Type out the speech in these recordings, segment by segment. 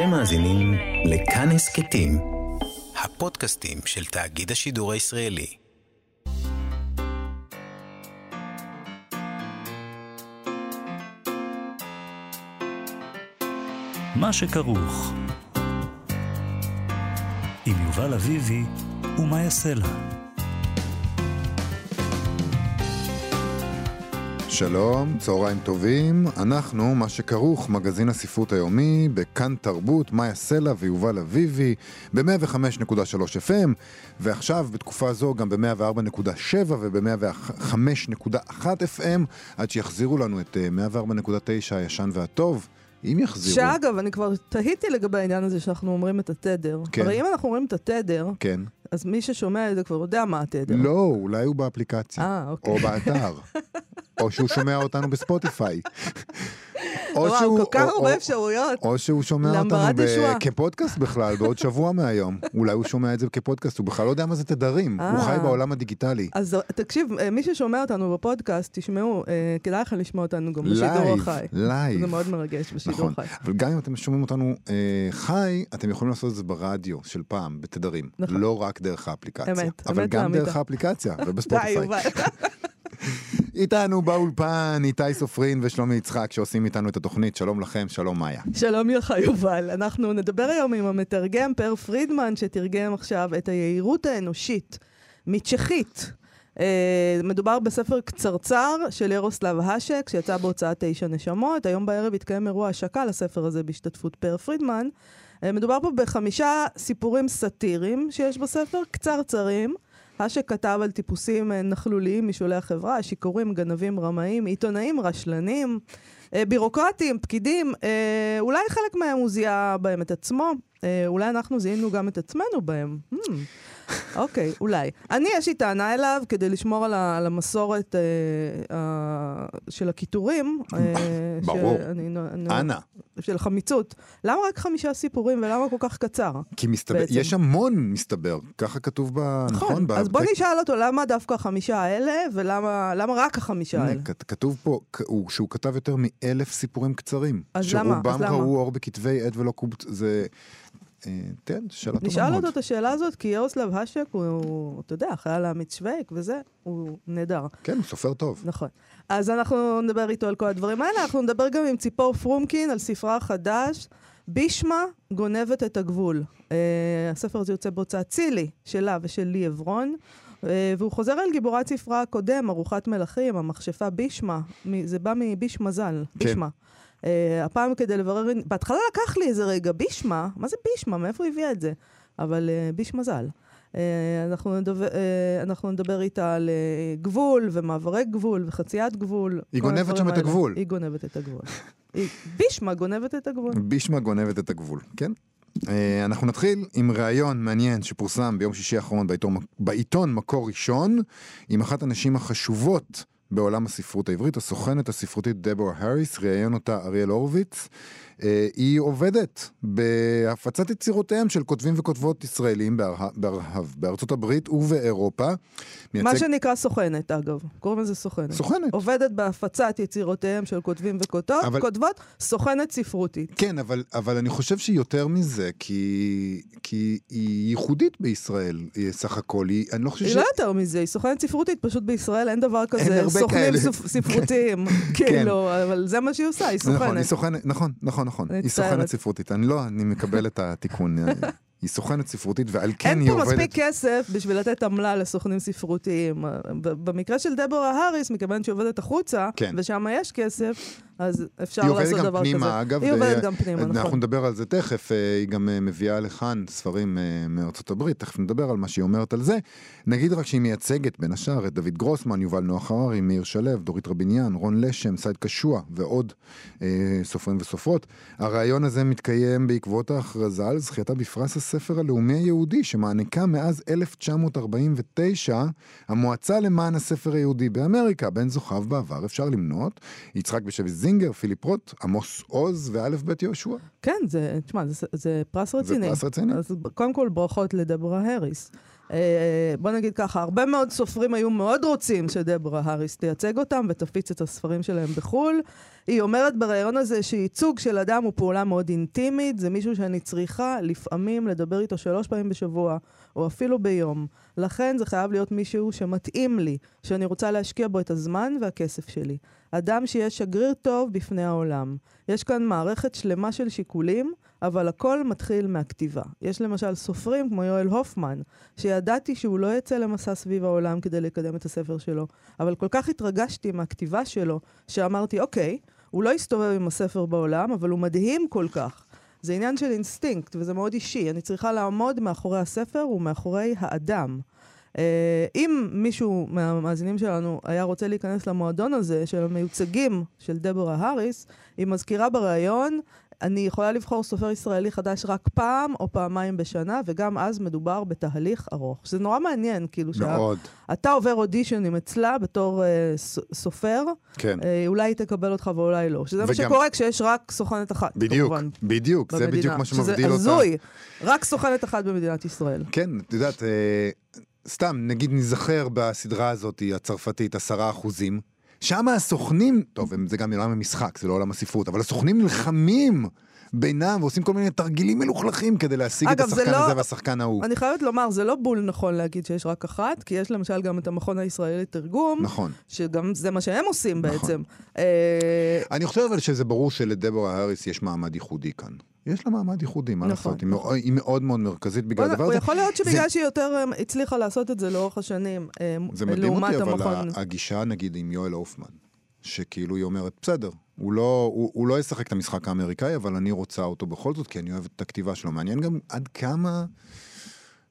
אתם מאזינים לכאן הסכתים, הפודקאסטים של תאגיד השידור הישראלי. מה שכרוך עם יובל אביבי ומיה סלע. שלום, צהריים טובים, אנחנו מה שכרוך, מגזין הספרות היומי, בכאן תרבות, מיה סלע ויובל אביבי, ב-105.3 FM, ועכשיו בתקופה זו גם ב-104.7 וב-105.1 FM, עד שיחזירו לנו את 104.9 הישן והטוב, אם יחזירו. שאגב, אני כבר תהיתי לגבי העניין הזה שאנחנו אומרים את התדר. כן. הרי אם אנחנו אומרים את התדר, כן. אז מי ששומע את זה כבר יודע מה התדר. לא, אולי הוא באפליקציה. אוקיי. או באתר. או שהוא שומע אותנו בספוטיפיי. כל כך הרבה אפשרויות. או שהוא שומע אותנו כפודקאסט בכלל, בעוד שבוע מהיום. אולי הוא שומע את זה כפודקאסט, הוא בכלל לא יודע מה זה תדרים, הוא חי בעולם הדיגיטלי. אז תקשיב, מי ששומע אותנו בפודקאסט, תשמעו, כדאי לך לשמוע אותנו גם בשידור החי. לייב. זה מאוד מרגש בשידור החי. אבל גם אם אתם שומעים אותנו חי, אתם יכולים לעשות את זה ברדיו של פעם, בתדרים. לא רק דרך האפליקציה. אבל גם דרך האפליקציה ובספוטיפיי. איתנו באולפן, איתי סופרין ושלומי יצחק שעושים איתנו את התוכנית. שלום לכם, שלום מאיה. שלום לך יובל. אנחנו נדבר היום עם המתרגם פאר פרידמן שתרגם עכשיו את היהירות האנושית מצ'כית. מדובר בספר קצרצר של ירוסלב האשק שיצא בהוצאת 9 נשמות. היום בערב התקיים אירוע השקה לספר הזה בהשתתפות פאר פרידמן. מדובר פה ב5 סיפורים סאטיריים שיש בספר, קצרצרים. האשק כתב על טיפוסים נחלוליים משולי החברה, שיכורים, גנבים, רמאים, עיתונאים, רשלנים, בירוקרטים, פקידים, אולי חלק מהם הוא זיהה בהם את עצמו, אולי אנחנו זיהינו גם את עצמנו בהם. אוקיי, אולי. אני יש לי טענה אליו כדי לשמור על המסורת של הכיתורים. ברור. אנה. של החמיצות. למה רק 5 סיפורים ולמה כל כך קצר? כי מסתבר, יש המון מסתבר. ככה כתוב נכון. אז בוא נשאל אותו למה דווקא 5 האלה ולמה רק 5 האלה. כתוב פה שהוא כתב יותר מ1,000 סיפורים קצרים. אז למה? שרובם ראו אור בכתבי עת ולא קובץ. זה... נשאל אותו את השאלה הזאת, כי ירוסלב האשק הוא, אתה יודע, חייל האמיץ שוויק וזה, הוא נהדר. כן, הוא סופר טוב. נכון. אז אנחנו נדבר איתו על כל הדברים האלה, אנחנו נדבר גם עם ציפור פרומקין על ספרה החדש, בישמה גונבת את הגבול. הספר הזה יוצא בהוצאה צילי שלה ושל לי אברון, והוא חוזר אל גיבורת ספרה הקודם, ארוחת מלכים, המכשפה בישמה, זה בא מביש מזל, בישמה. הפעם כדי לברר, בהתחלה לקח לי איזה רגע, בישמה, מה זה בישמה? מאיפה הוא הביא את זה? אבל ביש מזל. אנחנו נדבר איתה על גבול ומעברי גבול וחציית גבול. היא גונבת שם את הגבול. היא גונבת את הגבול. בישמה גונבת את הגבול. בישמה גונבת את הגבול, כן. אנחנו נתחיל עם ראיון מעניין שפורסם ביום שישי האחרון בעיתון מקור ראשון, עם אחת הנשים החשובות בעולם הספרות העברית, הסוכנת הספרותית דבורה האריס, ראיין אותה אריאל אורוויץ. היא עובדת בהפצת יצירותיהם של כותבים וכותבות ישראלים בארצות הברית ובאירופה. מה שנקרא סוכנת, אגב. קוראים לזה סוכנת. סוכנת. עובדת בהפצת יצירותיהם של כותבים וכותבות, סוכנת ספרותית. כן, אבל אני חושב שהיא יותר מזה, כי היא ייחודית בישראל, סך הכל. היא לא יותר מזה, היא סוכנת ספרותית, פשוט בישראל אין דבר כזה, סוכנים ספרותיים. כאילו, אבל זה מה שהיא עושה, היא סוכנת. נכון. היא סוכנת ספרותית. אני מקבל את התיקון. היא סוכנת ספרותית, ועל כן היא עובדת... אין פה מספיק כסף בשביל לתת עמלה לסוכנים ספרותיים. במקרה של דבורה האריס, מכיוון שהיא עובדת החוצה, ושם יש כסף, אז אפשר לעשות דבר כזה. היא עובדת גם פנימה, נכון. אנחנו נדבר על זה תכף. היא גם מביאה לכאן ספרים מארצות הברית. תכף נדבר על מה שהיא אומרת על זה. נגיד רק שהיא מייצגת בין השאר את דוד גרוסמן, יובל נח הררי, מאיר שלו, דורית רביניין, רון לשם, סייד קשוע ועוד סופרים וסופרות. הרעיון הזה מתקיים בעקבות ההכרזה על זכייתה בפרס הספר הלאומי היהודי שמעניקה מאז 1949 המועצה למען הספר היהודי באמריקה. בן זוכיו בעבר אפשר למנות יצחק בשביל סינגר, פיליפ רות, עמוס עוז ואלף בית יהושע. כן, זה פרס רציני. אז קודם כל ברכות לדבורה האריס. בוא נגיד ככה, הרבה מאוד סופרים היו מאוד רוצים שדבורה האריס תייצג אותם ותפיץ את הספרים שלהם בחול. היא אומרת ברעיון הזה שייצוג של אדם הוא פעולה מאוד אינטימית, זה מישהו שאני צריכה לפעמים לדבר איתו 3 פעמים בשבוע, או אפילו ביום. לכן זה חייב להיות מישהו שמתאים לי, שאני רוצה להשקיע בו את הזמן והכסף שלי. אדם שיהיה שגריר טוב בפני העולם. יש כאן מערכת שלמה של שיקולים, אבל הכל מתחיל מהכתיבה. יש למשל סופרים כמו יואל הופמן, שידעתי שהוא לא יצא למסע סביב העולם כדי לקדם את הספר שלו, אבל כל כך התרגשתי מהכתיבה שלו, שאמרתי, אוקיי, הוא לא הסתובב עם הספר בעולם, אבל הוא מדהים כל כך. זה עניין של אינסטינקט, וזה מאוד אישי. אני צריכה לעמוד מאחורי הספר ומאחורי האדם. אם מישהו מהמאזינים שלנו היה רוצה להיכנס למועדון הזה, של המיוצגים של דבורה האריס, היא מזכירה בראיון, אני יכולה לבחור סופר ישראלי חדש רק פעם או פעמיים בשנה, וגם אז מדובר בתהליך ארוך. זה נורא מעניין, כאילו שאתה עובר אודישנים אצלה בתור סופר, כן. אולי תקבל אותך ואולי לא. שזה וגם... מה שקורה כשיש רק סוכנת אחת. בדיוק, כמובן, בדיוק. במדינה, זה בדיוק מה שמבדיל אותה. שזה עזוי, רק סוכנת אחת במדינת ישראל. כן, את יודעת, סתם, נגיד נזכר בסדרה הזאת הצרפתית 10%. שם הסוכנים, טוב, זה גם עולם המשחק, זה לא עולם הספרות, אבל הסוכנים נלחמים בינם ועושים כל מיני תרגילים מלוכלכים כדי להשיג את השחקן הזה והשחקן ההוא. אני חייבת לומר, זה לא בול נכון להגיד שיש רק אחת, כי יש למשל גם את המכון הישראלי לתרגום, שגם זה מה שהם עושים בעצם. אני חושב אבל שזה ברור שלדבורה האריס יש מעמד ייחודי כאן. יש לה מעמד ייחודי, מה לעשות? היא מאוד מאוד מרכזית בגלל הדבר הזה. הוא יכול להיות שבגלל שהיא יותר הצליחה לעשות את זה לאורך השנים, זה מדהים אותי, אבל הגישה נגיד עם יואל הופמן, שכאילו היא אומרת, בסדר, הוא לא ישחק את המשחק האמריקאי, אבל אני רוצה אותו בכל זאת, כי אני אוהבת את הכתיבה שלו. מעניין גם עד כמה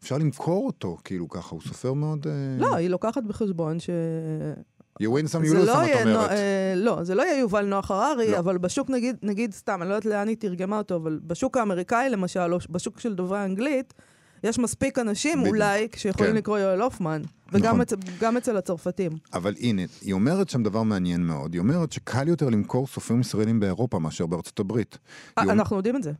אפשר למכור אותו, כאילו ככה, הוא סופר מאוד... לא, היא לוקחת בחשבון ש... זה לא יהיה יובל נח הררי, אבל בשוק נגיד סתם, אני לא יודעת לאן היא תרגמה אותו, אבל בשוק האמריקאי למשל, או בשוק של דוברי אנגלית, יש מספיק אנשים אולי שיכולים לקרוא יואל הופמן, וגם אצל הצרפתים. אבל הנה, היא אומרת שם דבר מעניין מאוד, היא אומרת שקל יותר למכור סופרים ישראלים באירופה מאשר בארצות הברית. אנחנו יודעים את זה.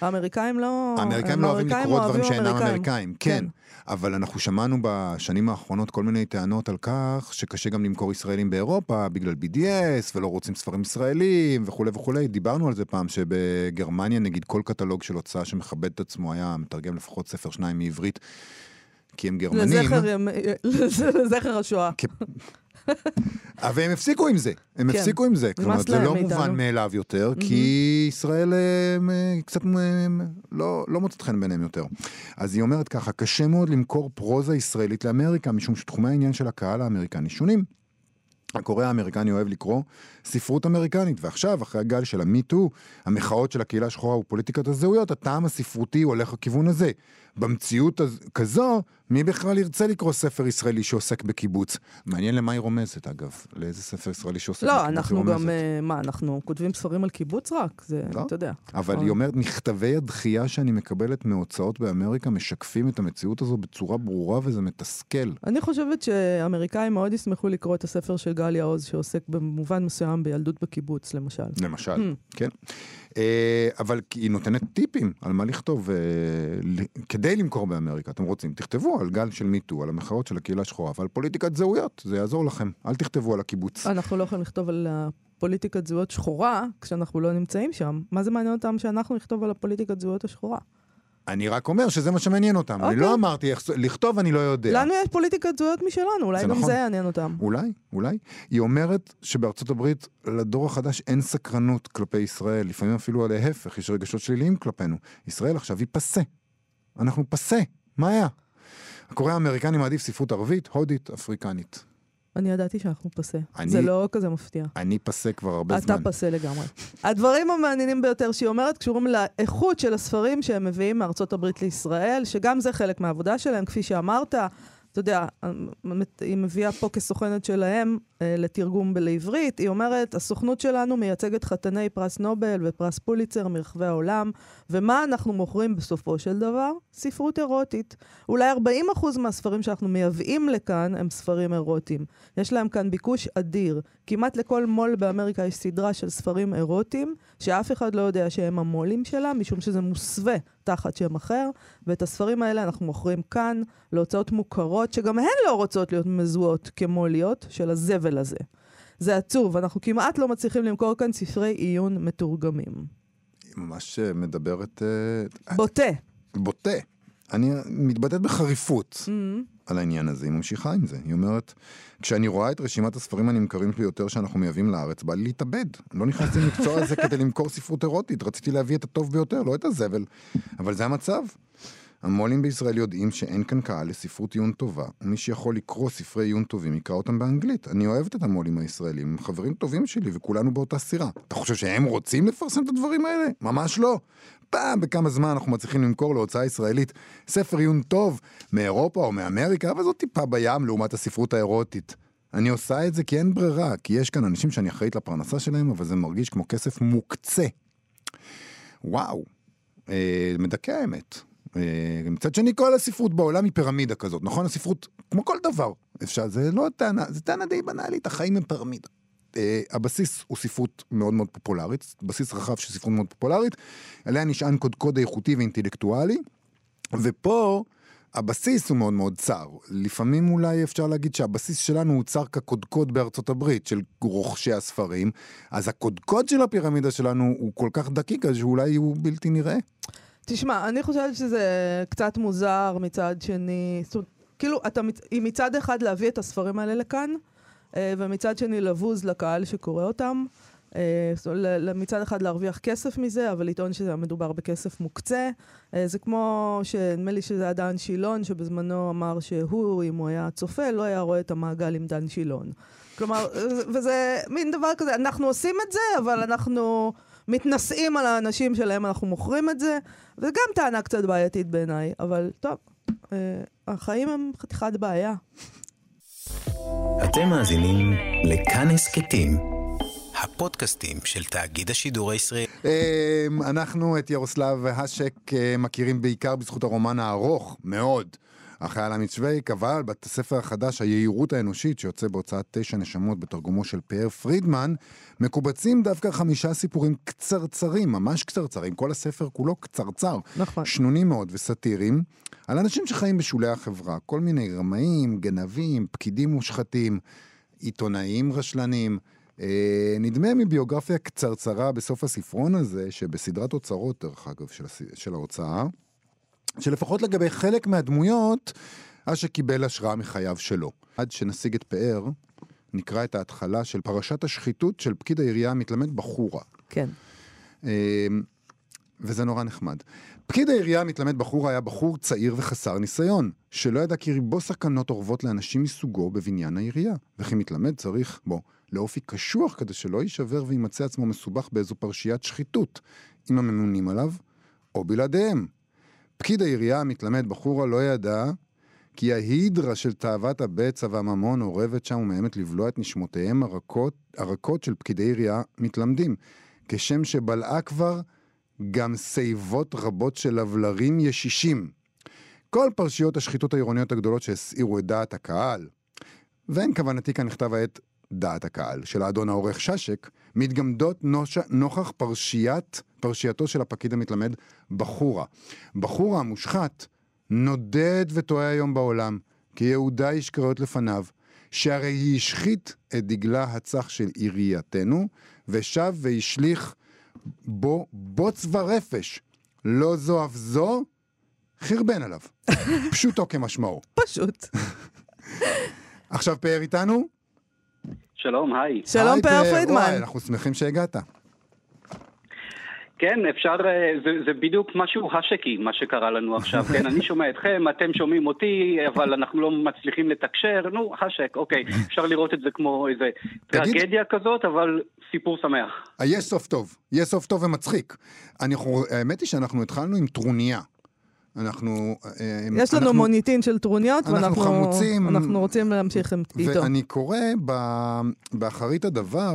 האמריקאים לא אוהבים לקרוא דברים שאינם אמריקאים, כן. אבל אנחנו שמענו בשנים האחרונות כל מיני טענות על כך שקשה גם למכור ישראלים באירופה בגלל BDS ולא רוצים ספרים ישראלים וכולי וכולי. דיברנו על זה פעם שבגרמניה נגיד כל קטלוג של הוצאה שמכבד את עצמו היה מתרגם לפחות ספר 2 מעברית, כי הם גרמנים. לזכר השואה. אבל הם הפסיקו עם זה, הם הפסיקו עם זה, כלומר זה לא מובן מאליו יותר, כי ישראל קצת לא מוצאת חן ביניהם יותר. אז היא אומרת ככה, קשה מאוד למכור פרוזה ישראלית לאמריקה, משום שתחומי העניין של הקהל האמריקני שונים. הקורא האמריקני אוהב לקרוא ספרות אמריקנית, ועכשיו, אחרי הגל של המיטו, המחאות של הקהילה השחורה ופוליטיקת הזהויות, הטעם הספרותי הולך לכיוון הזה. במציאות כזו, מי בכלל ירצה לקרוא ספר ישראלי שעוסק בקיבוץ? מעניין למה היא רומזת, אגב. לאיזה ספר ישראלי שעוסק בקיבוץ היא רומזת? לא, אנחנו גם, אנחנו כותבים ספרים על קיבוץ רק, זה, אתה יודע. אבל היא אומרת, מכתבי הדחייה שאני מקבלת מהוצאות באמריקה משקפים את המציאות הזו בצורה ברורה, וזה מתסכל. אני חושבת שאמריקאים מאוד ישמחו לקרוא את הספר של גליה עוז, שעוסק במובן מסוים בילדות בקיבוץ, למשל. למשל, כן. אבל היא נותנת טיפים על מה לכתוב כדי למכור באמריקה. אתם רוצים, תכתבו על גל של מיטו, על המחאות של הקהילה השחורה, ועל פוליטיקת זהויות, זה יעזור לכם. אל תכתבו על הקיבוץ. אנחנו לא יכולים לכתוב על פוליטיקת זהויות שחורה, כשאנחנו לא נמצאים שם. מה זה מעניין אותם שאנחנו נכתוב על הפוליטיקת זהויות השחורה? אני רק אומר שזה מה שמעניין אותם. אני לא אמרתי לכתוב, אני לא יודע. לנו יש פוליטיקת זהויות משלנו, אולי גם זה יעניין אותם. אולי. היא אומרת שבארצות הברית לדור החדש אין סקרנות כלפי ישראל, לפעמים אפילו על ההפך, יש רגשות שליליים כלפינו. ישראל עכשיו היא פסה. אנחנו פסה. מה היה? הקורא האמריקני מעדיף ספרות ערבית, הודית, אפריקנית. אני ידעתי שאנחנו פסה. זה לא כזה מפתיע. אני פסה כבר הרבה זמן. אתה פסה לגמרי. הדברים המעניינים ביותר שהיא אומרת קשורים לאיכות של הספרים שהם מביאים מארצות הברית לישראל, שגם זה חלק מהעבודה שלהם, כפי שאמרת, אתה יודע, היא מביאה פה כסוכנת שלהם לתרגום לעברית, היא אומרת, הסוכנות שלנו מייצגת חתני פרס נובל ופרס פוליצר מרחבי העולם, ומה אנחנו מוכרים בסופו של דבר? ספרות אירוטית. אולי 40% מהספרים שאנחנו מייבאים לכאן הם ספרים אירוטיים. יש להם כאן ביקוש אדיר. כמעט לכל מול באמריקה יש סדרה של ספרים אירוטיים, שאף אחד לא יודע שהם המולים שלה, משום שזה מוסווה תחת שם אחר, ואת הספרים האלה אנחנו מוכרים כאן להוצאות מוכרות, שגם הן לא רוצות להיות מזוהות כמוליות של הזבל הזה. זה עצוב, אנחנו כמעט לא מצליחים למכור כאן ספרי עיון מתורגמים. היא ממש מדברת... בוטה. בוטה. אני מתבטאת בחריפות על העניין הזה, היא ממשיכה עם זה. היא אומרת, כשאני רואה את רשימת הספרים הנמכרים שלי יותר שאנחנו מייבאים לארץ, בא לי להתאבד. לא נכנסתי למקצוע הזה כדי למכור ספרות אירוטית, רציתי להביא את הטוב ביותר, לא את הזבל. אבל זה המצב. המולים בישראל יודעים שאין כאן קהל לספרות עיון טובה, ומי שיכול לקרוא ספרי עיון טובים יקרא אותם באנגלית. אני אוהבת את המולים הישראלים, הם חברים טובים שלי, וכולנו באותה סירה. אתה חושב שהם רוצים לפרסם את הדברים האלה? ממש לא. פעם בכמה זמן אנחנו מצליחים למכור להוצאה ישראלית ספר עיון טוב מאירופה או מאמריקה, אבל זאת טיפה בים לעומת הספרות האירוטית. אני עושה את זה כי אין ברירה, כי יש כאן אנשים שאני אחראית לפרנסה שלהם, אבל זה מרגיש כמו כסף מוקצה. וואו, מדכא האמת. מצד שני, כל הספרות בעולם היא פירמידה כזאת, נכון? הספרות, כמו כל דבר, אפשר, זה לא טענה, זה טענה די בנאלית, החיים הם פירמידה. הבסיס הוא ספרות מאוד מאוד פופולרית, בסיס רחב של ספרות מאוד פופולרית, עליה נשען קודקוד איכותי ואינטלקטואלי, ופה הבסיס הוא מאוד מאוד צר. לפעמים אולי אפשר להגיד שהבסיס שלנו הוא צר כקודקוד בארצות הברית של רוכשי הספרים, אז הקודקוד של הפירמידה שלנו הוא כל כך דקיק, אז שאולי הוא בלתי נראה. תשמע, אני חושבת שזה קצת מוזר מצד שני, כאילו, היא מצד אחד להביא את הספרים האלה לכאן, ומצד שני לבוז לקהל שקורא אותם, מצד אחד להרוויח כסף מזה, אבל לטעון שזה מדובר בכסף מוקצה, זה כמו שנדמה לי שזה היה דן שילון, שבזמנו אמר שהוא, אם הוא היה צופה, לא היה רואה את המעגל עם דן שילון. כלומר, וזה מין דבר כזה, אנחנו עושים את זה, אבל אנחנו... מתנשאים על האנשים שלהם, אנחנו מוכרים את זה, וזה גם טענה קצת בעייתית בעיניי, אבל טוב, החיים הם חתיכת בעיה. אתם מאזינים לכאן הסקטים, הפודקאסטים של תאגיד השידור הישראלי. אנחנו את ירוסלב האשק מכירים בעיקר בזכות הרומן הארוך מאוד, החייל המצוויק, אבל בספר החדש, היהירות האנושית, שיוצא בהוצאת 9 נשמות בתרגומו של פאר פרידמן, מקובצים דווקא 5 סיפורים קצרצרים, ממש קצרצרים, כל הספר כולו קצרצר, נכון. שנונים מאוד וסטירים, על אנשים שחיים בשולי החברה, כל מיני רמאים, גנבים, פקידים מושחתים, עיתונאים רשלנים, נדמה מביוגרפיה קצרצרה בסוף הספרון הזה, שבסדרת אוצרות, דרך אגב, של ההוצאה, שלפחות לגבי חלק מהדמויות, אשק קיבל השראה מחייו שלו. עד שנשיג את פאר, נקרא את ההתחלה של פרשת השחיתות של פקיד העירייה המתלמד בחורה. כן. וזה נורא נחמד. פקיד העירייה המתלמד בחורה היה בחור צעיר וחסר ניסיון, שלא ידע כי ריבו סכנות עורבות לאנשים מסוגו בבניין העירייה. וכי מתלמד צריך בו לאופי קשוח כדי שלא יישבר וימצא עצמו מסובך באיזו פרשיית שחיתות, עם הממונים עליו או בלעדיהם. פקיד העירייה המתלמד בחורה לא ידע כי ההידרה של תאוות הבצע והממון עורבת שם ומאמת לבלוע את נשמותיהם הרכות של פקידי עירייה מתלמדים. כשם שבלעה כבר גם סייבות רבות של לבלרים ישישים. כל פרשיות השחיתות העירוניות הגדולות שהסעירו את דעת הקהל, ואין כוונתי כאן נכתב העת דעת הקהל של האדון העורך ששק, מתגמדות נוכח פרשייתו של הפקיד המתלמד בחורה. בחורה המושחת נודד וטועה היום בעולם, כי יהודה יש קריאות לפניו, שהרי היא השחית את דגלה הצח של עירייתנו, ושב והשליך בו בוץ ורפש, לא זו אף זו, חרבן עליו. פשוטו כמשמעו. פשוט. עכשיו פאר איתנו? שלום, היי. שלום פאר פרידמן. אנחנו שמחים שהגעת. כן, אפשר, זה בדיוק משהו השקי, מה שקרה לנו עכשיו, כן, אני שומע אתכם, אתם שומעים אותי, אבל אנחנו לא מצליחים לתקשר, נו, השק, אוקיי, אפשר לראות את זה כמו איזה טרגדיה כזאת, אבל סיפור שמח. יש סוף טוב, יש סוף טוב ומצחיק. האמת היא שאנחנו התחלנו עם טרוניה, אנחנו... יש לנו מוניטין של טרוניות, ואנחנו חמוצים. אנחנו רוצים להמשיך איתו. ואני קורא באחרית הדבר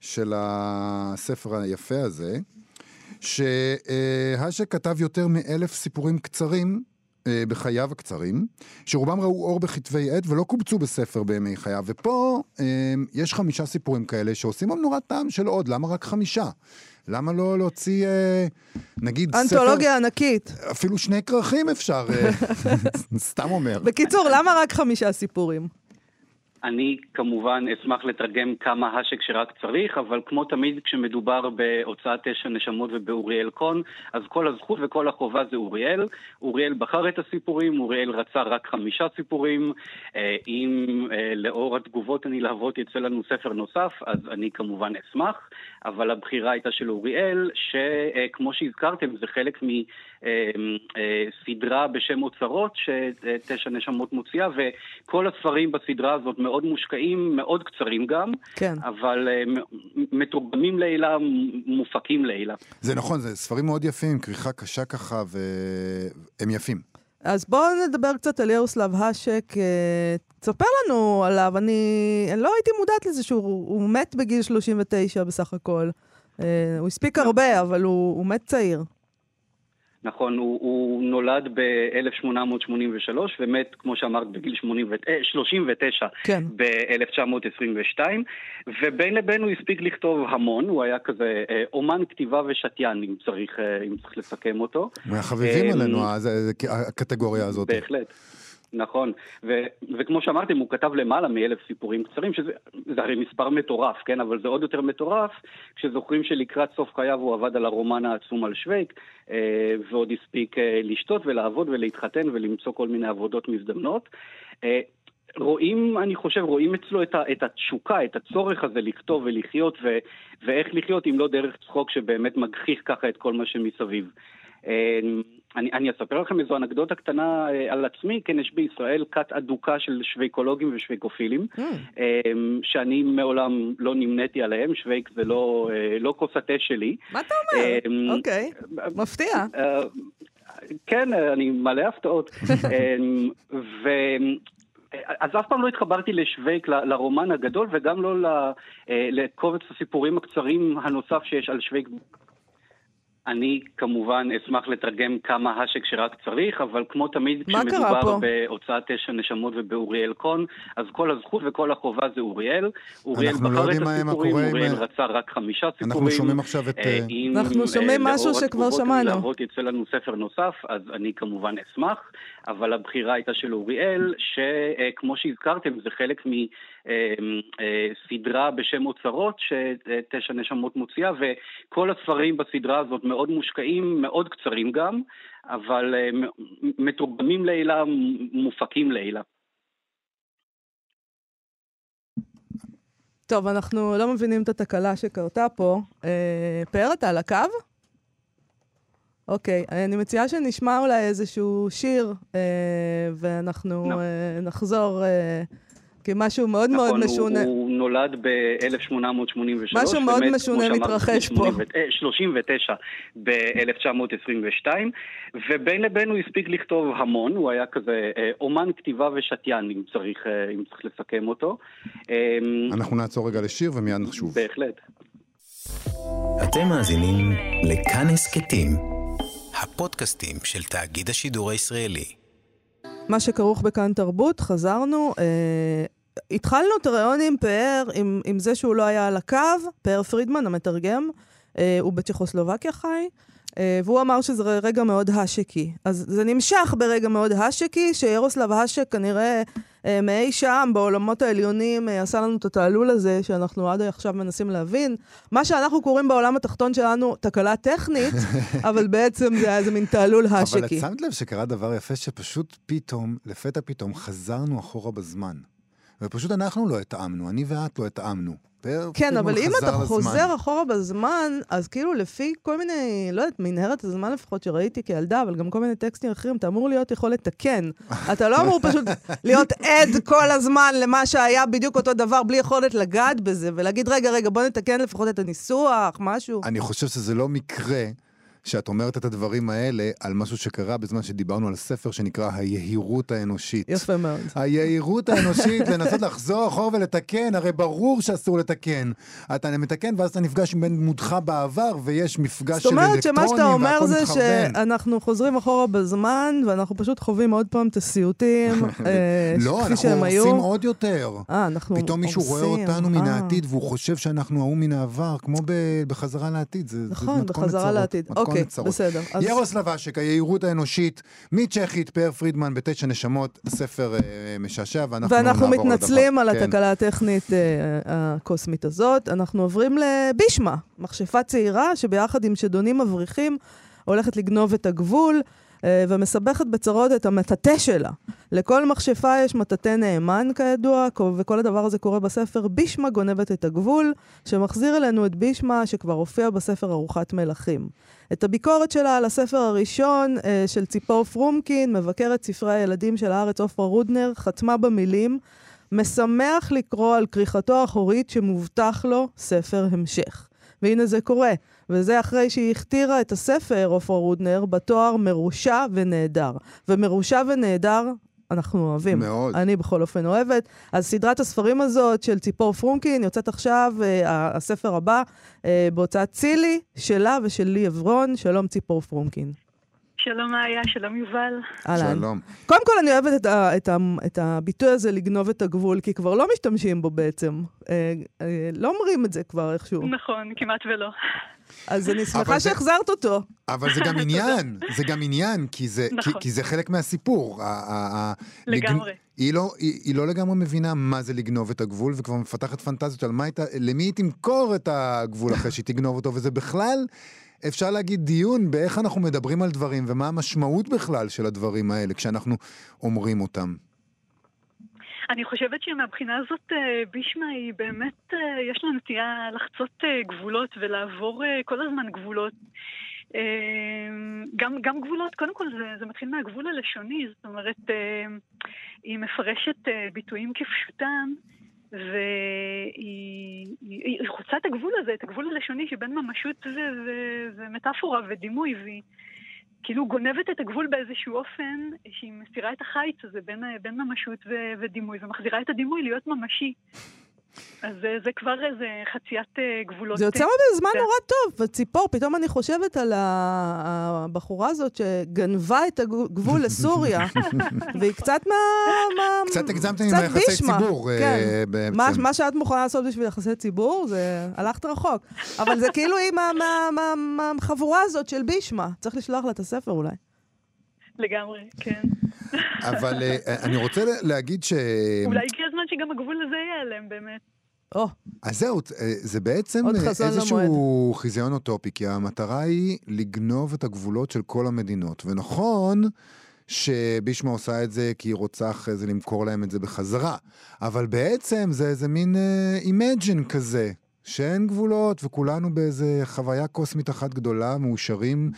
של הספר היפה הזה, שהאשק כתב יותר מ1,000 סיפורים קצרים, בחייו הקצרים, שרובם ראו אור בכתבי עת ולא קובצו בספר בימי חייו, ופה יש 5 סיפורים כאלה שעושים אמנורת טעם של עוד, למה רק 5? למה לא להוציא, נגיד, אנתולוגיה ענקית? אפילו 2 כרכים אפשר, סתם אומר. בקיצור, למה רק 5 סיפורים? אני כמובן אשמח לתרגם כמה האשק שרק צריך, אבל כמו תמיד כשמדובר בהוצאת 9 נשמות ובאוריאל קון, אז כל הזכות וכל החובה זה אוריאל. אוריאל בחר את הסיפורים, אוריאל רצה רק 5 סיפורים. אם לאור התגובות הנלהבות יצא לנו ספר נוסף, אז אני כמובן אשמח, אבל הבחירה הייתה של אוריאל, שכמו שהזכרתם זה חלק מסדרה בשם אוצרות ש9 נשמות מוציאה, וכל הספרים בסדרה הזאת מאוד מאוד מושקעים, מאוד קצרים גם, כן. אבל מתורגמים לילה, מופקים לילה. זה נכון, זה ספרים מאוד יפים, כריכה קשה ככה, והם יפים. אז בואו נדבר קצת על ירוסלב האשק, תספר לנו עליו, אני לא הייתי מודעת לזה שהוא מת בגיל 39 בסך הכל, הוא הספיק הרבה, אבל הוא מת צעיר. נכון, הוא נולד ב-1883 ומת, כמו שאמרת, בגיל 39 כן. ב-1922, ובין לבין הוא הספיק לכתוב המון, הוא היה כזה אומן כתיבה ושתיין, אם צריך לסכם אותו. והחביבים עלינו, אז הקטגוריה הזאת. בהחלט. נכון, וכמו שאמרתם, הוא כתב למעלה מ1,000 סיפורים קצרים, שזה הרי מספר מטורף, כן? אבל זה עוד יותר מטורף, כשזוכרים שלקראת סוף חייו הוא עבד על הרומן העצום על שוויק, ועוד הספיק לשתות ולעבוד ולהתחתן ולמצוא כל מיני עבודות מזדמנות. רואים אצלו את התשוקה, את הצורך הזה לכתוב ולחיות, ואיך לחיות אם לא דרך צחוק שבאמת מגחיך ככה את כל מה שמסביב. אני אספר לכם איזו אנקדוטה קטנה על עצמי, כן, יש בישראל כת אדוקה של שוויקולוגים ושוויקופילים, שאני מעולם לא נמניתי עליהם, שוויק זה לא כוסתה שלי. מה אתה אומר? אוקיי, מפתיע. כן, אני מלא הפתעות. אז אף פעם לא התחברתי לשוויק, לרומן הגדול, וגם לא לקובץ הסיפורים הקצרים הנוסף שיש על שוויק. אני כמובן אשמח לתרגם כמה האשק שרק צריך, אבל כמו תמיד כשמדובר בהוצאת 9 נשמות ובאוריאל קון, אז כל הזכות וכל החובה זה אוריאל. אוריאל בחר את הסיפורים, אוריאל רצה רק 5 סיפורים. אנחנו שומעים עכשיו את... אנחנו שומעים משהו שכבר שמענו. להראות יצא לנו ספר נוסף, אז אני כמובן אשמח, אבל הבחירה הייתה של אוריאל, שכמו שהזכרתם זה חלק מסדרה בשם אוצרות ש9 נשמות מוציאה, וכל הספרים בסדרה הזאת מאוד מושקעים, מאוד קצרים גם, אבל מתורגמים לילה, מופקים לילה. טוב, אנחנו לא מבינים את התקלה שקרתה פה. פאר, אתה על הקו? אוקיי, אני מציעה שנשמע אולי איזשהו שיר, ואנחנו נחזור... כמשהו מאוד נכון, מאוד משונה. הוא נולד ב-1883. משהו מאוד משונה מתרחש פה. 39 ב-1922, ובין לבין הוא הספיק לכתוב המון, הוא היה כזה אומן כתיבה ושתיין, אם צריך לסכם אותו. אנחנו נעצור רגע לשיר ומיד נחשוב. בהחלט. אתם מאזינים לכאן הסכתים, הפודקאסטים של תאגיד השידור הישראלי. מה שכרוך בכאן תרבות, חזרנו, התחלנו את הרעיון עם פאר, עם זה שהוא לא היה על הקו, פאר פרידמן המתרגם, הוא בצ'כוסלובקיה חי, והוא אמר שזה רגע מאוד האשקי. אז זה נמשך ברגע מאוד האשקי, שירוסלב האשק כנראה מאי שם בעולמות העליונים עשה לנו את התעלול הזה, שאנחנו עד עכשיו מנסים להבין. מה שאנחנו קוראים בעולם התחתון שלנו תקלה טכנית, אבל בעצם זה היה איזה מין תעלול האשקי. אבל את שמת לב שקרה דבר יפה שפשוט פתאום, לפתע פתאום, חזרנו אחורה בזמן. ופשוט אנחנו לא התאמנו, אני ואת לא התאמנו. כן, אבל אם אתה חוזר אחורה בזמן, אז כאילו לפי כל מיני, לא יודעת, מנהרת הזמן לפחות שראיתי כילדה, אבל גם כל מיני טקסטים אחרים, אתה אמור להיות יכול לתקן. אתה לא אמור פשוט להיות עד כל הזמן למה שהיה בדיוק אותו דבר, בלי יכולת לגעת בזה, ולהגיד, רגע, בוא נתקן לפחות את הניסוח, משהו. אני חושב שזה לא מקרה שאת אומרת את הדברים האלה על משהו שקרה בזמן שדיברנו על ספר שנקרא היהירות האנושית. יפה מאוד. היהירות האנושית, לנסות לחזור אחור ולתקן, הרי ברור שאסור לתקן. אתה מתקן ואז אתה נפגש בין מודך בעבר, ויש מפגש של אלקטרונים, והכל מתחרבן. זאת אומרת שמה שאתה אומר זה שאנחנו חוזרים אחורה בזמן, ואנחנו פשוט חווים עוד פעם את הסיוטים, לא, אנחנו הורסים עוד יותר. פתאום מישהו רואה אותנו מן העתיד, והוא חושב שאנחנו ההוא מן העבר, כמו בחזרה לעתיד. נכון, בחזרה לעתיד. אוקיי, בסדר. ירוסלב האשק, היהירות האנושית, מצ'כית, פאר פרידמן, בתשע נשמות, ספר משעשע, ואנחנו מתנצלים על התקלה הטכנית הקוסמית הזאת. אנחנו עוברים לבישמה, מכשפה צעירה, שביחד עם שדונים מבריחים, הולכת לגנוב את הגבול, ומסבכת בצרות את המטטה שלה. לכל מכשפה יש מטטה נאמן כידוע, וכל הדבר הזה קורה בספר בישמה גונבת את הגבול, שמחזיר אלינו את בישמה שכבר הופיע בספר ארוחת מלכים. את הביקורת שלה על הספר הראשון של ציפור פרומקין, מבקרת ספרי הילדים של הארץ אופרה רודנר, חתמה במילים, משמח לקרוא על כריכתו האחורית שמובטח לו ספר המשך. והנה זה קורה. וזה אחרי שהיא הכתירה את הספר, אופרה רודנר, בתואר מרושע ונהדר. ומרושע ונהדר, אנחנו אוהבים. מאוד. אני בכל אופן אוהבת. אז סדרת הספרים הזאת של ציפור פרומקין, יוצאת עכשיו, הספר הבא, בהוצאת צילי, שלה ושל לי אברון. שלום ציפור פרומקין. שלום מאיה, שלום יובל. אהלן. שלום. קודם כל אני אוהבת את הביטוי הזה לגנוב את הגבול, כי כבר לא משתמשים בו בעצם. לא אומרים את זה כבר איכשהו. נכון, כמעט ולא. אז אני שמחה שהחזרת אותו. אבל זה גם עניין, זה גם עניין, כי זה חלק מהסיפור. לגמרי. היא לא לגמרי מבינה מה זה לגנוב את הגבול, וכבר מפתחת פנטזיות על למי היא תמכור את הגבול אחרי שהיא תגנוב אותו, וזה בכלל... אפשר להגיד דיון באיך אנחנו מדברים על דברים, ומה המשמעות בכלל של הדברים האלה, כשאנחנו אומרים אותם. אני חושבת שמהבחינה הזאת, בישמה היא באמת, יש לה נטייה לחצות גבולות, ולעבור כל הזמן גבולות. גם גבולות, קודם כל זה מתחיל מהגבול הלשוני, זאת אומרת, היא מפרשת ביטויים כפשוטם, והיא חוצה את הגבול הזה, את הגבול הלשוני שבין ממשות ומטאפורה ודימוי, והיא כאילו גונבת את הגבול באיזשהו אופן, שהיא מסירה את החיץ הזה בין ממשות ודימוי, ומחזירה את הדימוי להיות ממשי. אז זה כבר איזה חציית גבולות. זה יוצא בזמן נורא טוב, וציפור, פתאום אני חושבת על הבחורה הזאת שגנבה את הגבול לסוריה, והיא קצת קצת הגזמתם עם היחסי ציבור. מה שאת מוכנה לעשות בשביל יחסי ציבור, זה הלכת רחוק. אבל זה כאילו היא מהחבורה הזאת של בישמה. צריך לשלוח לה את הספר אולי. לגמרי, כן. אבל אני רוצה להגיד ש... אולי יקרה זמן שגם הגבול הזה ייעלם באמת. אז זהו, זה בעצם איזשהו חיזיון אוטופי, כי המטרה היא לגנוב את הגבולות של כל המדינות. ונכון שבישמה עושה את זה כי היא רוצה אחרי זה למכור להם את זה בחזרה. אבל בעצם זה איזה מין אימג'ן כזה, שאין גבולות וכולנו באיזה חוויה קוסמית אחת גדולה, מאושרים,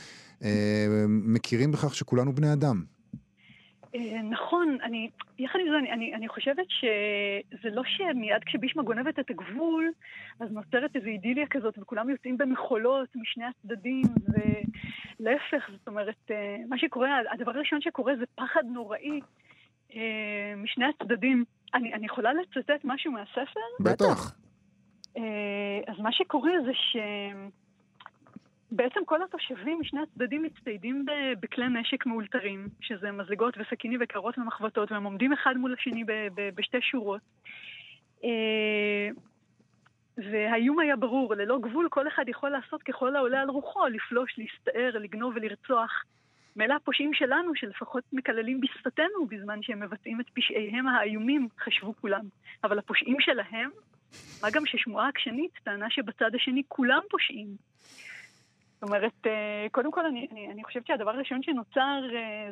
מכירים בכך שכולנו בני אדם. נכון, אני חושבת שזה לא שמיד כשבישמה גונבת את הגבול, אז נוצרת איזו אידיליה כזאת, וכולם יוצאים במחולות משני הצדדים, ולהפך, זאת אומרת, מה שקורה, הדבר הראשון שקורה זה פחד נוראי משני הצדדים. אני יכולה לצטט משהו מהספר? בטח. אז מה שקורה זה ש... בעצם כל התושבים משני הצדדים מצטיידים בכלי נשק מאולתרים, שזה מזלגות וסכינים וקרות ומחבטות, והם עומדים אחד מול השני בשתי שורות. והאיום היה ברור, ללא גבול כל אחד יכול לעשות ככל העולה על רוחו, לפלוש, להסתער, לגנוב ולרצוח. מלא הפושעים שלנו, שלפחות מקללים בשפתנו בזמן שהם מבצעים את פשעיהם האיומים, חשבו כולם. אבל הפושעים שלהם, מה גם ששמועה עקשנית, טענה שבצד השני כולם פושעים. זאת אומרת, קודם כל אני חושבת שהדבר הראשון שנוצר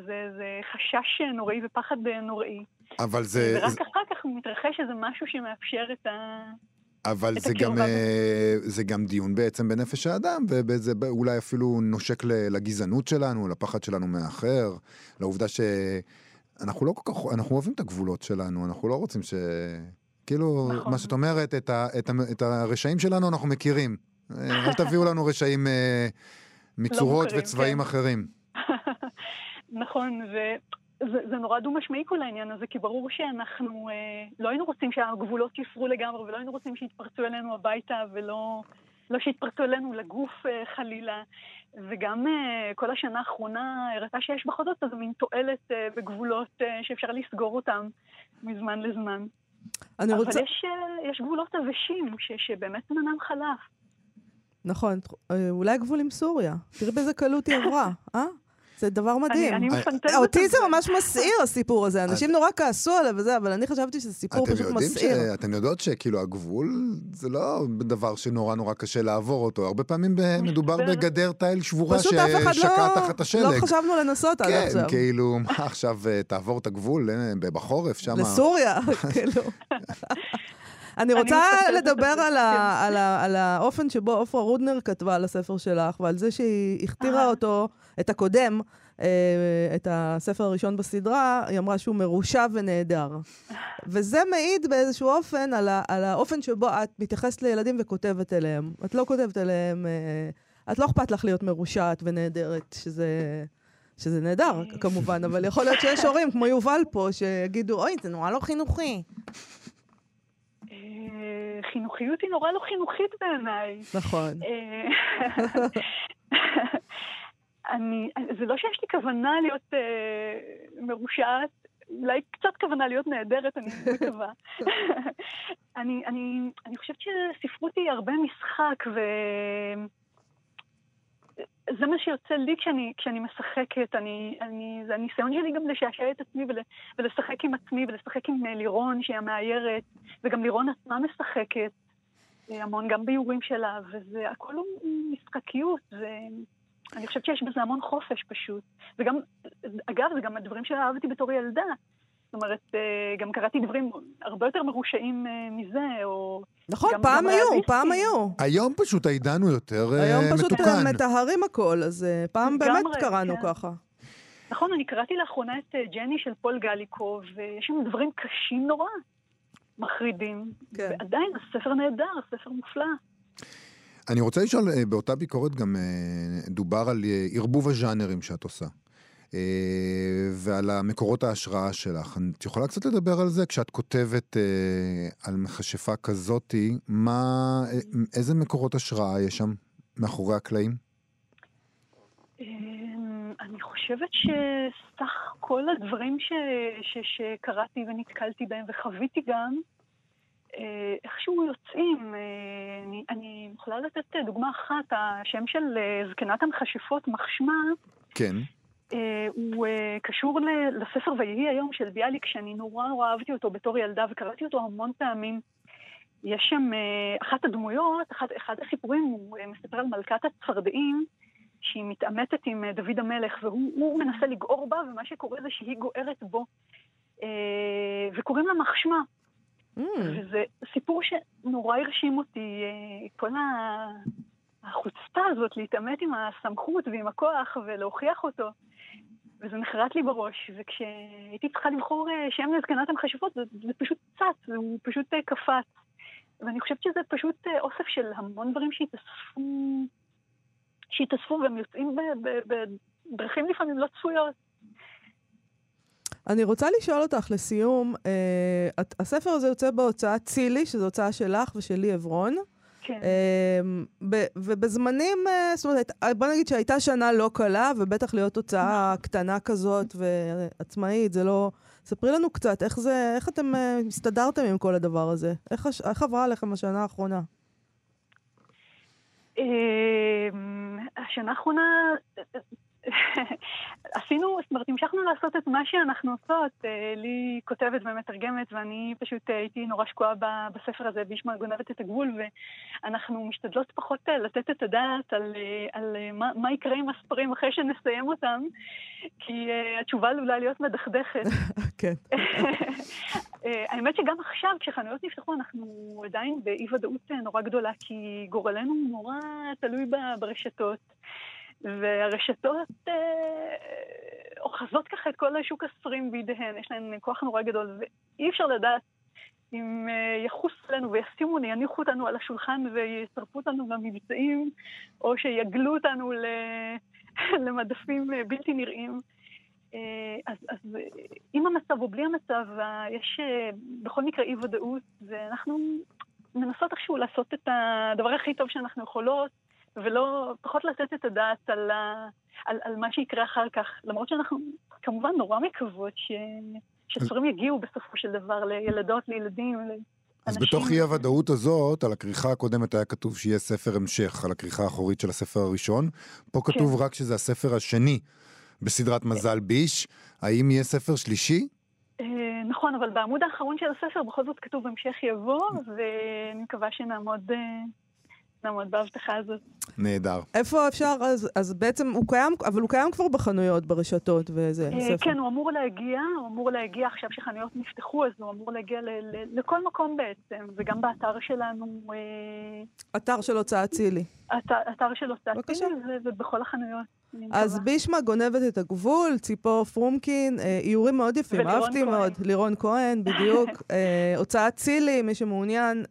זה חשש נוראי ופחד נוראי. אבל זה... ורק אחר כך מתרחש איזה משהו שמאפשר את ה... אבל זה גם דיון בעצם בנפש האדם, ובאיזה אולי אפילו נושק לגזענות שלנו, לפחד שלנו מאחר, לעובדה שאנחנו לא כל כך... אנחנו אוהבים את הגבולות שלנו, אנחנו לא רוצים ש... כאילו, מה שאת אומרת, את הרשעים שלנו אנחנו מכירים. אל תביאו לנו רשעים מצורות וצבעים אחרים. נכון, זה נורא דו משמעי כל העניין הזה, כי ברור שאנחנו לא היינו רוצים שהגבולות יפרו לגמרי, ולא היינו רוצים שיתפרצו אלינו הביתה, ולא שיתפרצו אלינו לגוף חלילה. וגם כל השנה האחרונה הראתה שיש בכל זאת איזו מין תועלת בגבולות שאפשר לסגור אותם מזמן לזמן. אבל יש גבולות אבשים שבאמת מנם חלף. נכון, אולי גבול עם סוריה. תראי באיזה קלות היא עברה, אה? זה דבר מדהים. אותי זה ממש מסעיר הסיפור הזה, אנשים נורא כעסו עליו וזה, אבל אני חשבתי שזה סיפור פשוט מסעיר. אתם יודעות שכאילו הגבול זה לא דבר שנורא נורא קשה לעבור אותו, הרבה פעמים מדובר בגדר תיל שבורה ששקעה תחת השלג. לא חשבנו לנסות עד עכשיו. כן, כאילו, מה עכשיו תעבור את הגבול בחורף שם? לסוריה, כאילו. אני רוצה לדבר על האופן שבו אופרה רודנר כתבה על הספר שלך, ועל זה שהיא הכתירה אותו, את הקודם, את הספר הראשון בסדרה, היא אמרה שהוא מרושע ונהדר. וזה מעיד באיזשהו אופן על האופן שבו את מתייחסת לילדים וכותבת אליהם. את לא כותבת אליהם, את לא אכפת לך להיות מרושעת ונהדרת, שזה נהדר כמובן, אבל יכול להיות שיש הורים כמו יובל פה שיגידו, אוי, זה נורא לא חינוכי. חינוכיות היא נורא לא חינוכית בעיניי. נכון. זה לא שיש לי כוונה להיות מרושעת, אולי קצת כוונה להיות נהדרת, אני מקווה. אני חושבת שספרות היא הרבה משחק, וזה מה שיוצא לי כשאני משחקת. זה הניסיון שלי גם לשעשע את עצמי ולשחק עם עצמי ולשחק עם לירון שהיא המאיירת, וגם לירון עצמה משחקת המון גם ביורים שלה, וזה הכל הוא משחקיות, זה... אני חושבת שיש בזה המון חופש פשוט. וגם, אגב, זה גם הדברים שאהבתי בתור ילדה. זאת אומרת, גם קראתי דברים הרבה יותר מרושעים מזה, או... נכון, פעם היו. היום פשוט העידנו יותר מתוקן. היום פשוט מטהרים הכל, אז פעם באמת קראנו ככה. נכון, אני קראתי לאחרונה את ג'ני של פול גליקוב, ויש שם דברים קשים נורא, מחרידים. ועדיין, הספר נהדר, הספר מופלא. אני רוצה לשאול, באותה ביקורת גם דובר על ערבוב הז'אנרים שאת עושה, ועל המקורות ההשראה שלך. את יכולה קצת לדבר על זה? כשאת כותבת על מכשפה כזאת, איזה מקורות השראה יש שם מאחורי הקלעים? אני חושבת שסך כל הדברים שקראתי ונתקלתי בהם וחוויתי גם, איכשהו יוצאים. אני יכולה לתת דוגמה אחת, השם של זקנת המכשפות, מחשמה, כן. הוא קשור לספר ויהי היום של ביאליק, שאני נורא אהבתי אותו בתור ילדה, וקראתי אותו המון פעמים. יש שם אחת הדמויות, אחד הסיפורים, הוא מספר על מלכת הצפרדעים, שהיא מתעמתת עם דוד המלך, והוא מנסה לגעור בה, ומה שקורה זה שהיא גוערת בו, וקוראים לה מחשמה. וזה סיפור שנורא הרשים אותי, כל החוצפה הזאת להתעמת עם הסמכות ועם הכוח ולהוכיח אותו, וזה נחרט לי בראש. וכשהייתי צריכה לבחור שם לזקנת המכשפות, זה פשוט צץ, הוא פשוט קפץ. ואני חושבת שזה פשוט אוסף של המון דברים שהתאספו, והם יוצאים בדרכים לפעמים לא צפויות. אני רוצה לשאול אותך לסיום, הספר הזה יוצא בהוצאה צילי, שזו הוצאה שלך ושל לי אברון. כן. ובזמנים, זאת אומרת, בוא נגיד שהייתה שנה לא קלה, ובטח להיות הוצאה קטנה כזאת ועצמאית, זה לא... ספרי לנו קצת, איך אתם הסתדרתם עם כל הדבר הזה? איך עברה עליכם השנה האחרונה? השנה האחרונה... עשינו, זאת אומרת, המשכנו לעשות את מה שאנחנו עושות. לי כותבת ומתרגמת, ואני פשוט הייתי נורא שקועה בספר הזה, בישמה גונבת את הגבול, ואנחנו משתדלות פחות לתת את הדעת על מה יקרה עם הספרים אחרי שנסיים אותם, כי התשובה עלולה להיות מדכדכת. כן. האמת שגם עכשיו, כשחנויות נפתחו, אנחנו עדיין באי ודאות נורא גדולה, כי גורלנו נורא תלוי ברשתות. והרשתות אוחזות ככה את כל השוק הספרים בידיהן, יש להן כוח נורא גדול, ואי אפשר לדעת אם יחוסו לנו וישימו, יניחו אותנו על השולחן ויצרפו אותנו למבצעים, או שיגלו אותנו למדפים בלתי נראים. אז עם המצב או בלי המצב, יש בכל מקרה אי ודאות, ואנחנו מנסות איכשהו לעשות את הדבר הכי טוב שאנחנו יכולות, ולא פחות לתת את הדעת על מה שיקרה אחר כך, למרות שאנחנו כמובן נורא מקוות שספרים יגיעו בסופו של דבר לילדות, לילדים, לאנשים. אז בתוך אי הוודאות הזאת, על הכריכה הקודמת היה כתוב שיהיה ספר המשך, על הכריכה האחורית של הספר הראשון, פה כתוב רק שזה הספר השני בסדרת מזל ביש, האם יהיה ספר שלישי? נכון, אבל בעמוד האחרון של הספר בכל זאת כתוב המשך יבוא, ואני מקווה שנעמוד בהבטחה הזאת. נהדר. איפה אפשר? אז בעצם הוא קיים, אבל הוא קיים כבר בחנויות, ברשתות וזה. כן, הוא אמור להגיע עכשיו שחנויות נפתחו, אז הוא אמור להגיע לכל מקום בעצם, וגם באתר שלנו. אתר של הוצאת צילי. אתר של הוצאת צילי, ובכל החנויות. אז בישמה גונבת את הגבול, ציפור פרומקין, איורים מאוד יפים, אהבתי מאוד, לירון כהן, בדיוק, הוצאת צילי, מי שמעוניין,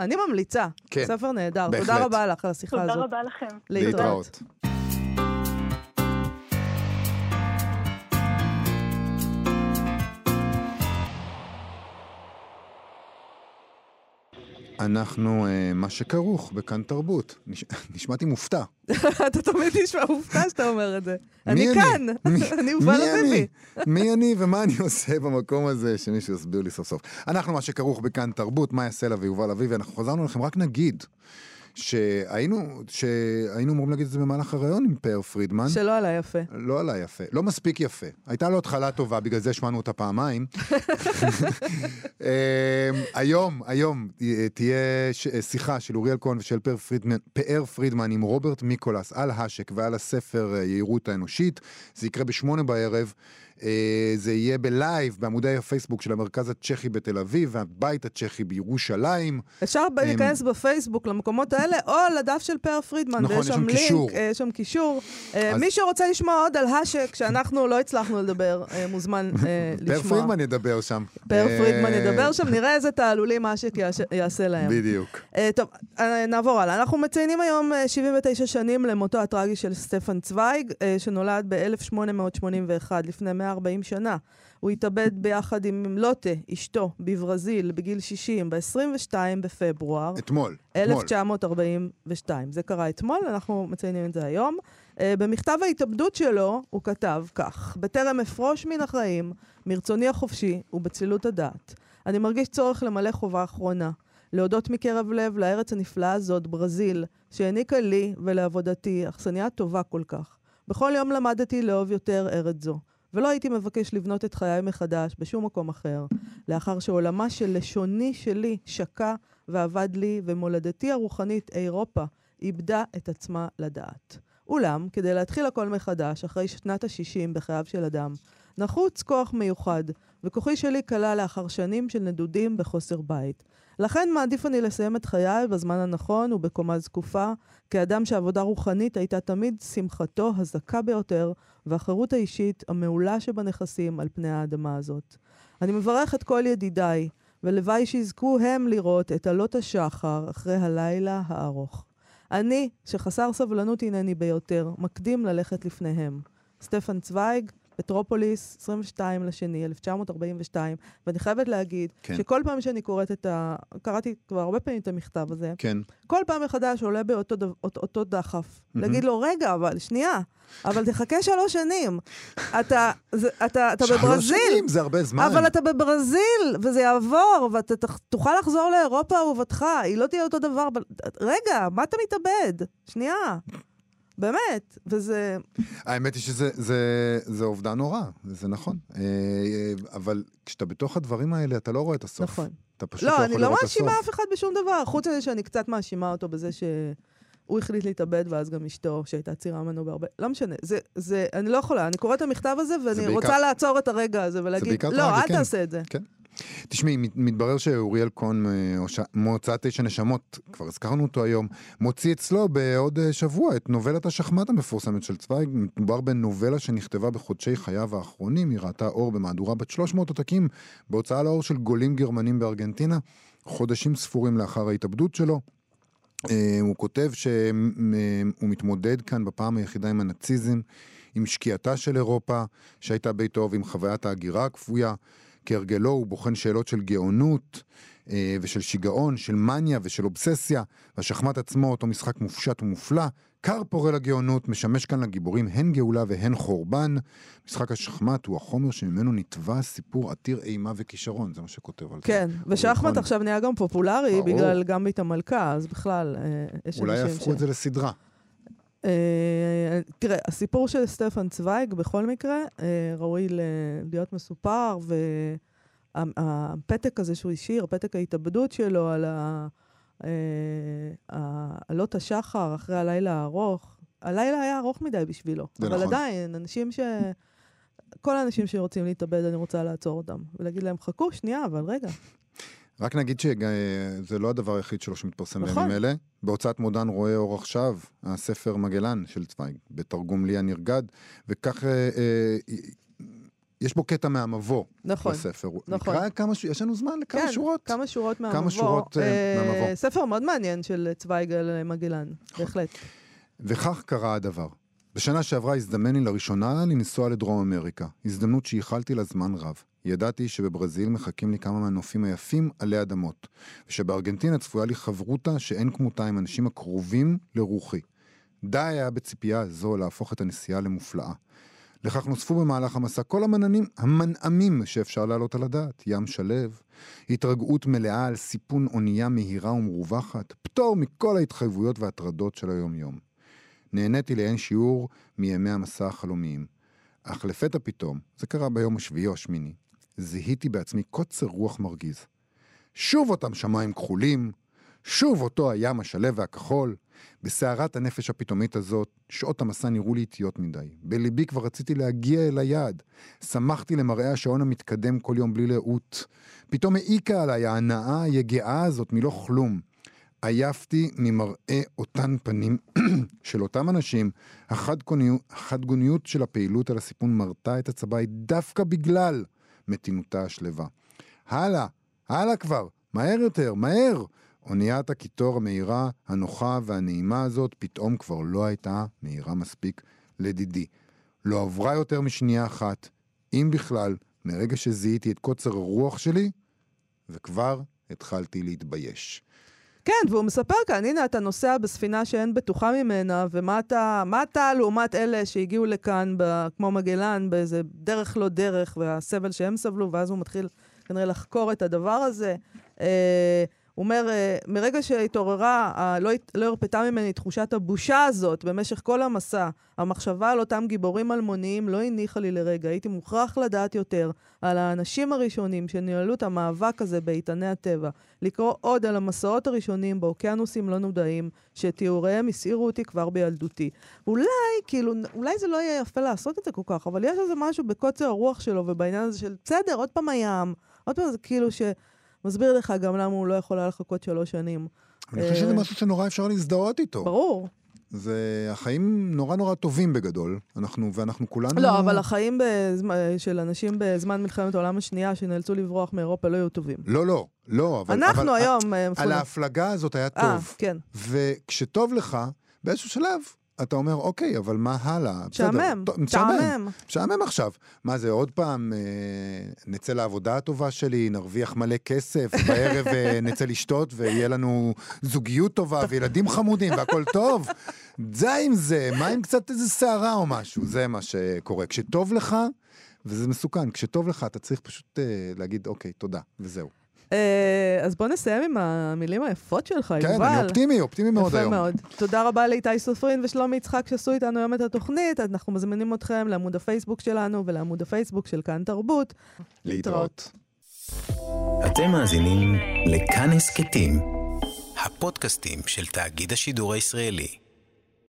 אני ממליצה, ספר נהדר, תודה רבה לך על השיחה הזאת. תודה רבה לכם. להתראות. אנחנו, מה שכרוך בכאן תרבות, נשמעתי מופתע. אתה תמיד נשמע מופתע שאתה אומר את זה. אני כאן, אני יובל אביבי. מי אני ומה אני עושה במקום הזה, שמישהו יסביר לי סוף סוף. אנחנו, מה שכרוך בכאן תרבות, מיה סלע ויובל אביבי, אנחנו חוזרנו לכם, רק נגיד שהיינו אמורים להגיד את זה במהלך הרעיון עם פאר פרידמן. שלא עלה יפה. לא עלה יפה, לא מספיק יפה. הייתה לו התחלה טובה, בגלל זה שמענו אותה פעמיים. היום תהיה שיחה של אוריאל קון ושל פאר פרידמן עם רוברט מיקולס על האשק ועל הספר יהירות האנושית. זה יקרה 20:00. זה יהיה בלייב בעמודי הפייסבוק של המרכז הצ'כי בתל אביב והבית הצ'כי בירושלים. אפשר להיכנס בפייסבוק למקומות האלה או לדף של פאר פרידמן, נכון, יש שם קישור. יש שם קישור. מי שרוצה לשמוע עוד על האשק שאנחנו לא הצלחנו לדבר, מוזמן לשמוע. פאר פרידמן ידבר שם. נראה איזה תעלולים האשק יעשה להם. בדיוק. טוב, נעבור הלאה. אנחנו מציינים היום 79 שנים למותו הטרגי של סטפן צווייג, שנולד ב-1881 לפני 40 שנה. הוא התאבד ביחד עם לוטה, אשתו, בברזיל, בגיל 60, ב-22 בפברואר. אתמול. 1942. זה קרה אתמול, אנחנו מציינים את זה היום. במכתב ההתאבדות שלו הוא כתב כך: בטרם אפרוש מן החיים, מרצוני החופשי ובצלילות הדעת, אני מרגיש צורך למלא חובה אחרונה. להודות מקרב לב לארץ הנפלאה הזאת, ברזיל, שהעניקה לי ולעבודתי אכסניה טובה כל כך. בכל יום למדתי לאהוב יותר ארץ זו. ולא הייתי מבקש לבנות את חיי מחדש בשום מקום אחר, לאחר שעולמה של לשוני שלי שקע ועבד לי, ומולדתי הרוחנית אירופה איבדה את עצמה לדעת. אולם, כדי להתחיל הכל מחדש, אחרי שנת ה-60 בחייו של אדם, נחוץ כוח מיוחד, וכוחי שלי קלה לאחר שנים של נדודים בחוסר בית. לכן מעדיף אני לסיים את חיי בזמן הנכון ובקומה זקופה, כאדם שעבודה רוחנית הייתה תמיד שמחתו הזכה ביותר, והחירות האישית המעולה שבנכסים על פני האדמה הזאת. אני מברך את כל ידידיי, ולוואי שיזכו הם לראות את עלות השחר אחרי הלילה הארוך. אני, שחסר סבלנות אינני ביותר, מקדים ללכת לפניהם. סטפן צווייג, פטרופוליס, 22/2/1942, ואני חייבת להגיד שכל פעם שאני קראתי כבר הרבה פעמים את המכתב הזה, כל פעם מחדש עולה באותו דחף. להגיד לו, רגע, אבל שנייה, אבל תחכה 3 שנים. אתה בברזיל. 3 שנים זה הרבה זמן. אבל אתה בברזיל, וזה יעבור, ואתה תוכל לחזור לאירופה אהובתך, היא לא תהיה אותו דבר. רגע, מה אתה מתאבד? שנייה. באמת, וזה... האמת היא שזה עובדה נורא, זה נכון. אבל כשאתה בתוך הדברים האלה, אתה לא רואה את הסוף. נכון. אתה פשוט לא יכול לראות את הסוף. לא, אני לא מאשימה אף אחד בשום דבר, חוץ מזה שאני קצת מאשימה אותו בזה שהוא החליט להתאבד, ואז גם אשתו, שהייתה צעירה ממנו בהרבה... לא משנה, אני לא יכולה, אני קוראת את המכתב הזה, ואני רוצה לעצור את הרגע הזה, ולהגיד, לא, אל תעשה את זה. כן. תשמעי, מתברר שאוריאל קון מוצא 9 נשמות, כבר הזכרנו אותו היום, מוציא אצלו בעוד שבוע את נובלת השחמט המפורסמת של צווייג. מדובר בנובלה שנכתבה בחודשי חייו האחרונים, היא ראתה אור במהדורה בת 300 עותקים בהוצאה לאור של גולים גרמנים בארגנטינה, חודשים ספורים לאחר ההתאבדות שלו. הוא כותב שהוא מתמודד כאן בפעם היחידה עם הנאציזם, עם שקיעתה של אירופה שהייתה ביתו ועם חוויית ההגירה הכפויה. כהרגלו הוא בוחן שאלות של גאונות ושל שיגעון, של מניה ושל אובססיה. והשחמט עצמו, אותו משחק מופשט ומופלא, קר פורה לגאונות, משמש כאן לגיבורים הן גאולה והן חורבן. משחק השחמט הוא החומר שממנו נטבע סיפור עתיר אימה וכישרון, זה מה שכותב על כן, זה. כן, ושחמט עכשיו נהיה גם פופולרי, ברור. בגלל גם בית המלכה, אז בכלל יש אולי יהפכו את זה לסדרה. תראה, הסיפור של סטפן צווייג בכל מקרה ראוי להיות מסופר, והפתק הזה שהוא השאיר, פתק ההתאבדות שלו על עלות השחר אחרי הלילה הארוך, הלילה היה ארוך מדי בשבילו, אבל עדיין אנשים ש... כל האנשים שרוצים להתאבד אני רוצה לעצור אותם ולהגיד להם חכו שנייה, אבל רגע. רק נגיד שזה לא הדבר היחיד שלו שמתפרסם בימים אלה. בהוצאת מודן רואה אור עכשיו, הספר מגלן של צווייג, בתרגום ליה נרגד, וכך יש בו קטע מהמבוא בספר. נכון. יש לנו זמן לכמה שורות. כן, כמה שורות מהמבוא. ספר מאוד מעניין של צווייג על מגלן, בהחלט. וכך קרה הדבר. בשנה שעברה הזדמן לי לראשונה לנסוע לדרום אמריקה, הזדמנות שייחלתי לה זמן רב. ידעתי שבברזיל מחכים לי כמה מהנופים היפים עלי אדמות, ושבארגנטינה צפויה לי חברותה שאין כמותה עם אנשים הקרובים לרוחי. די היה בציפייה זו להפוך את הנסיעה למופלאה. לכך נוספו במהלך המסע כל המנעמים שאפשר להעלות על הדעת, ים שלב, התרגעות מלאה על סיפון אונייה מהירה ומרווחת, פטור מכל ההתחייבויות והטרדות של היום יום. נהניתי לאין שיעור מימי המסע החלומיים. אך לפתע פתאום, זה קרה ביום השביעי או השמיני, זיהיתי בעצמי קוצר רוח מרגיז. שוב אותם שמיים כחולים, שוב אותו הים השלב והכחול. בסערת הנפש הפתאומית הזאת, שעות המסע נראו לי איטיות מדי. בליבי כבר רציתי להגיע אל היעד. שמחתי למראה השעון המתקדם כל יום בלי לאות. פתאום העיקה עליי ההנאה היגעה הזאת מלא כלום. עייפתי ממראה אותן פנים של אותם אנשים. החדגוניות של הפעילות על הסיפון מרתה את הצבאי דווקא בגלל מתינותה השלווה. הלאה, הלאה כבר, מהר יותר, מהר. אוניית הכיתור המהירה, הנוחה והנעימה הזאת פתאום כבר לא הייתה מהירה מספיק לדידי. לא עברה יותר משנייה אחת, אם בכלל, מרגע שזיהיתי את קוצר הרוח שלי, וכבר התחלתי להתבייש. כן, והוא מספר כאן, הנה אתה נוסע בספינה שאין בטוחה ממנה, ומה אתה לעומת אלה שהגיעו לכאן, כמו מגלן, באיזה דרך לא דרך, והסבל שהם סבלו, ואז הוא מתחיל כנראה לחקור את הדבר הזה. הוא אומר, מרגע שהתעוררה, לא הרפתה ממני תחושת הבושה הזאת, במשך כל המסע, המחשבה על אותם גיבורים אלמוניים לא הניחה לי לרגע, הייתי מוכרח לדעת יותר על האנשים הראשונים שניהלו את המאבק הזה באיתני הטבע, לקרוא עוד על המסעות הראשונים באוקיינוסים לא נודעים, שתיאוריהם הסעירו אותי כבר בילדותי. אולי זה לא יהיה יפה לעשות את זה כל כך, אבל יש איזה משהו בקוצר הרוח שלו, ובעניין הזה של בסדר, עוד פעם הים, עוד פעם זה כאילו ש... מסביר לך גם למה הוא לא יכול היה לחכות 3 שנים. אני חושב שזה משהו שנורא אפשר להזדהות איתו. ברור. החיים נורא נורא טובים בגדול, ואנחנו כולנו... לא, אבל החיים של אנשים בזמן מלחמת העולם השנייה, שנאלצו לברוח מאירופה, לא יהיו טובים. לא. אנחנו היום... על ההפלגה הזאת היה טוב. כן. וכשטוב לך, באיזשהו שלב... אתה אומר, אוקיי, אבל מה הלאה? משעמם עכשיו. מה זה, עוד פעם נצא לעבודה הטובה שלי, נרוויח מלא כסף, בערב נצא לשתות, ויהיה לנו זוגיות טובה, וילדים חמודים, והכל טוב. זה עם זה, מה עם קצת איזה שערה או משהו? זה מה שקורה. כשטוב לך, וזה מסוכן, כשטוב לך, אתה צריך פשוט להגיד, אוקיי, תודה, וזהו. אז בוא נסיים עם המילים היפות שלך. כן, אני אופטימי מאוד היום. תודה רבה לאיתי סופרין ושלומי יצחק שעשו איתנו היום את התוכנית. אנחנו מזמינים אתכם לעמוד הפייסבוק שלנו ולעמוד הפייסבוק של כאן תרבות. להתראות. אתם מאזינים לכאן הסקטים, הפודקאסטים של תאגיד השידור הישראלי.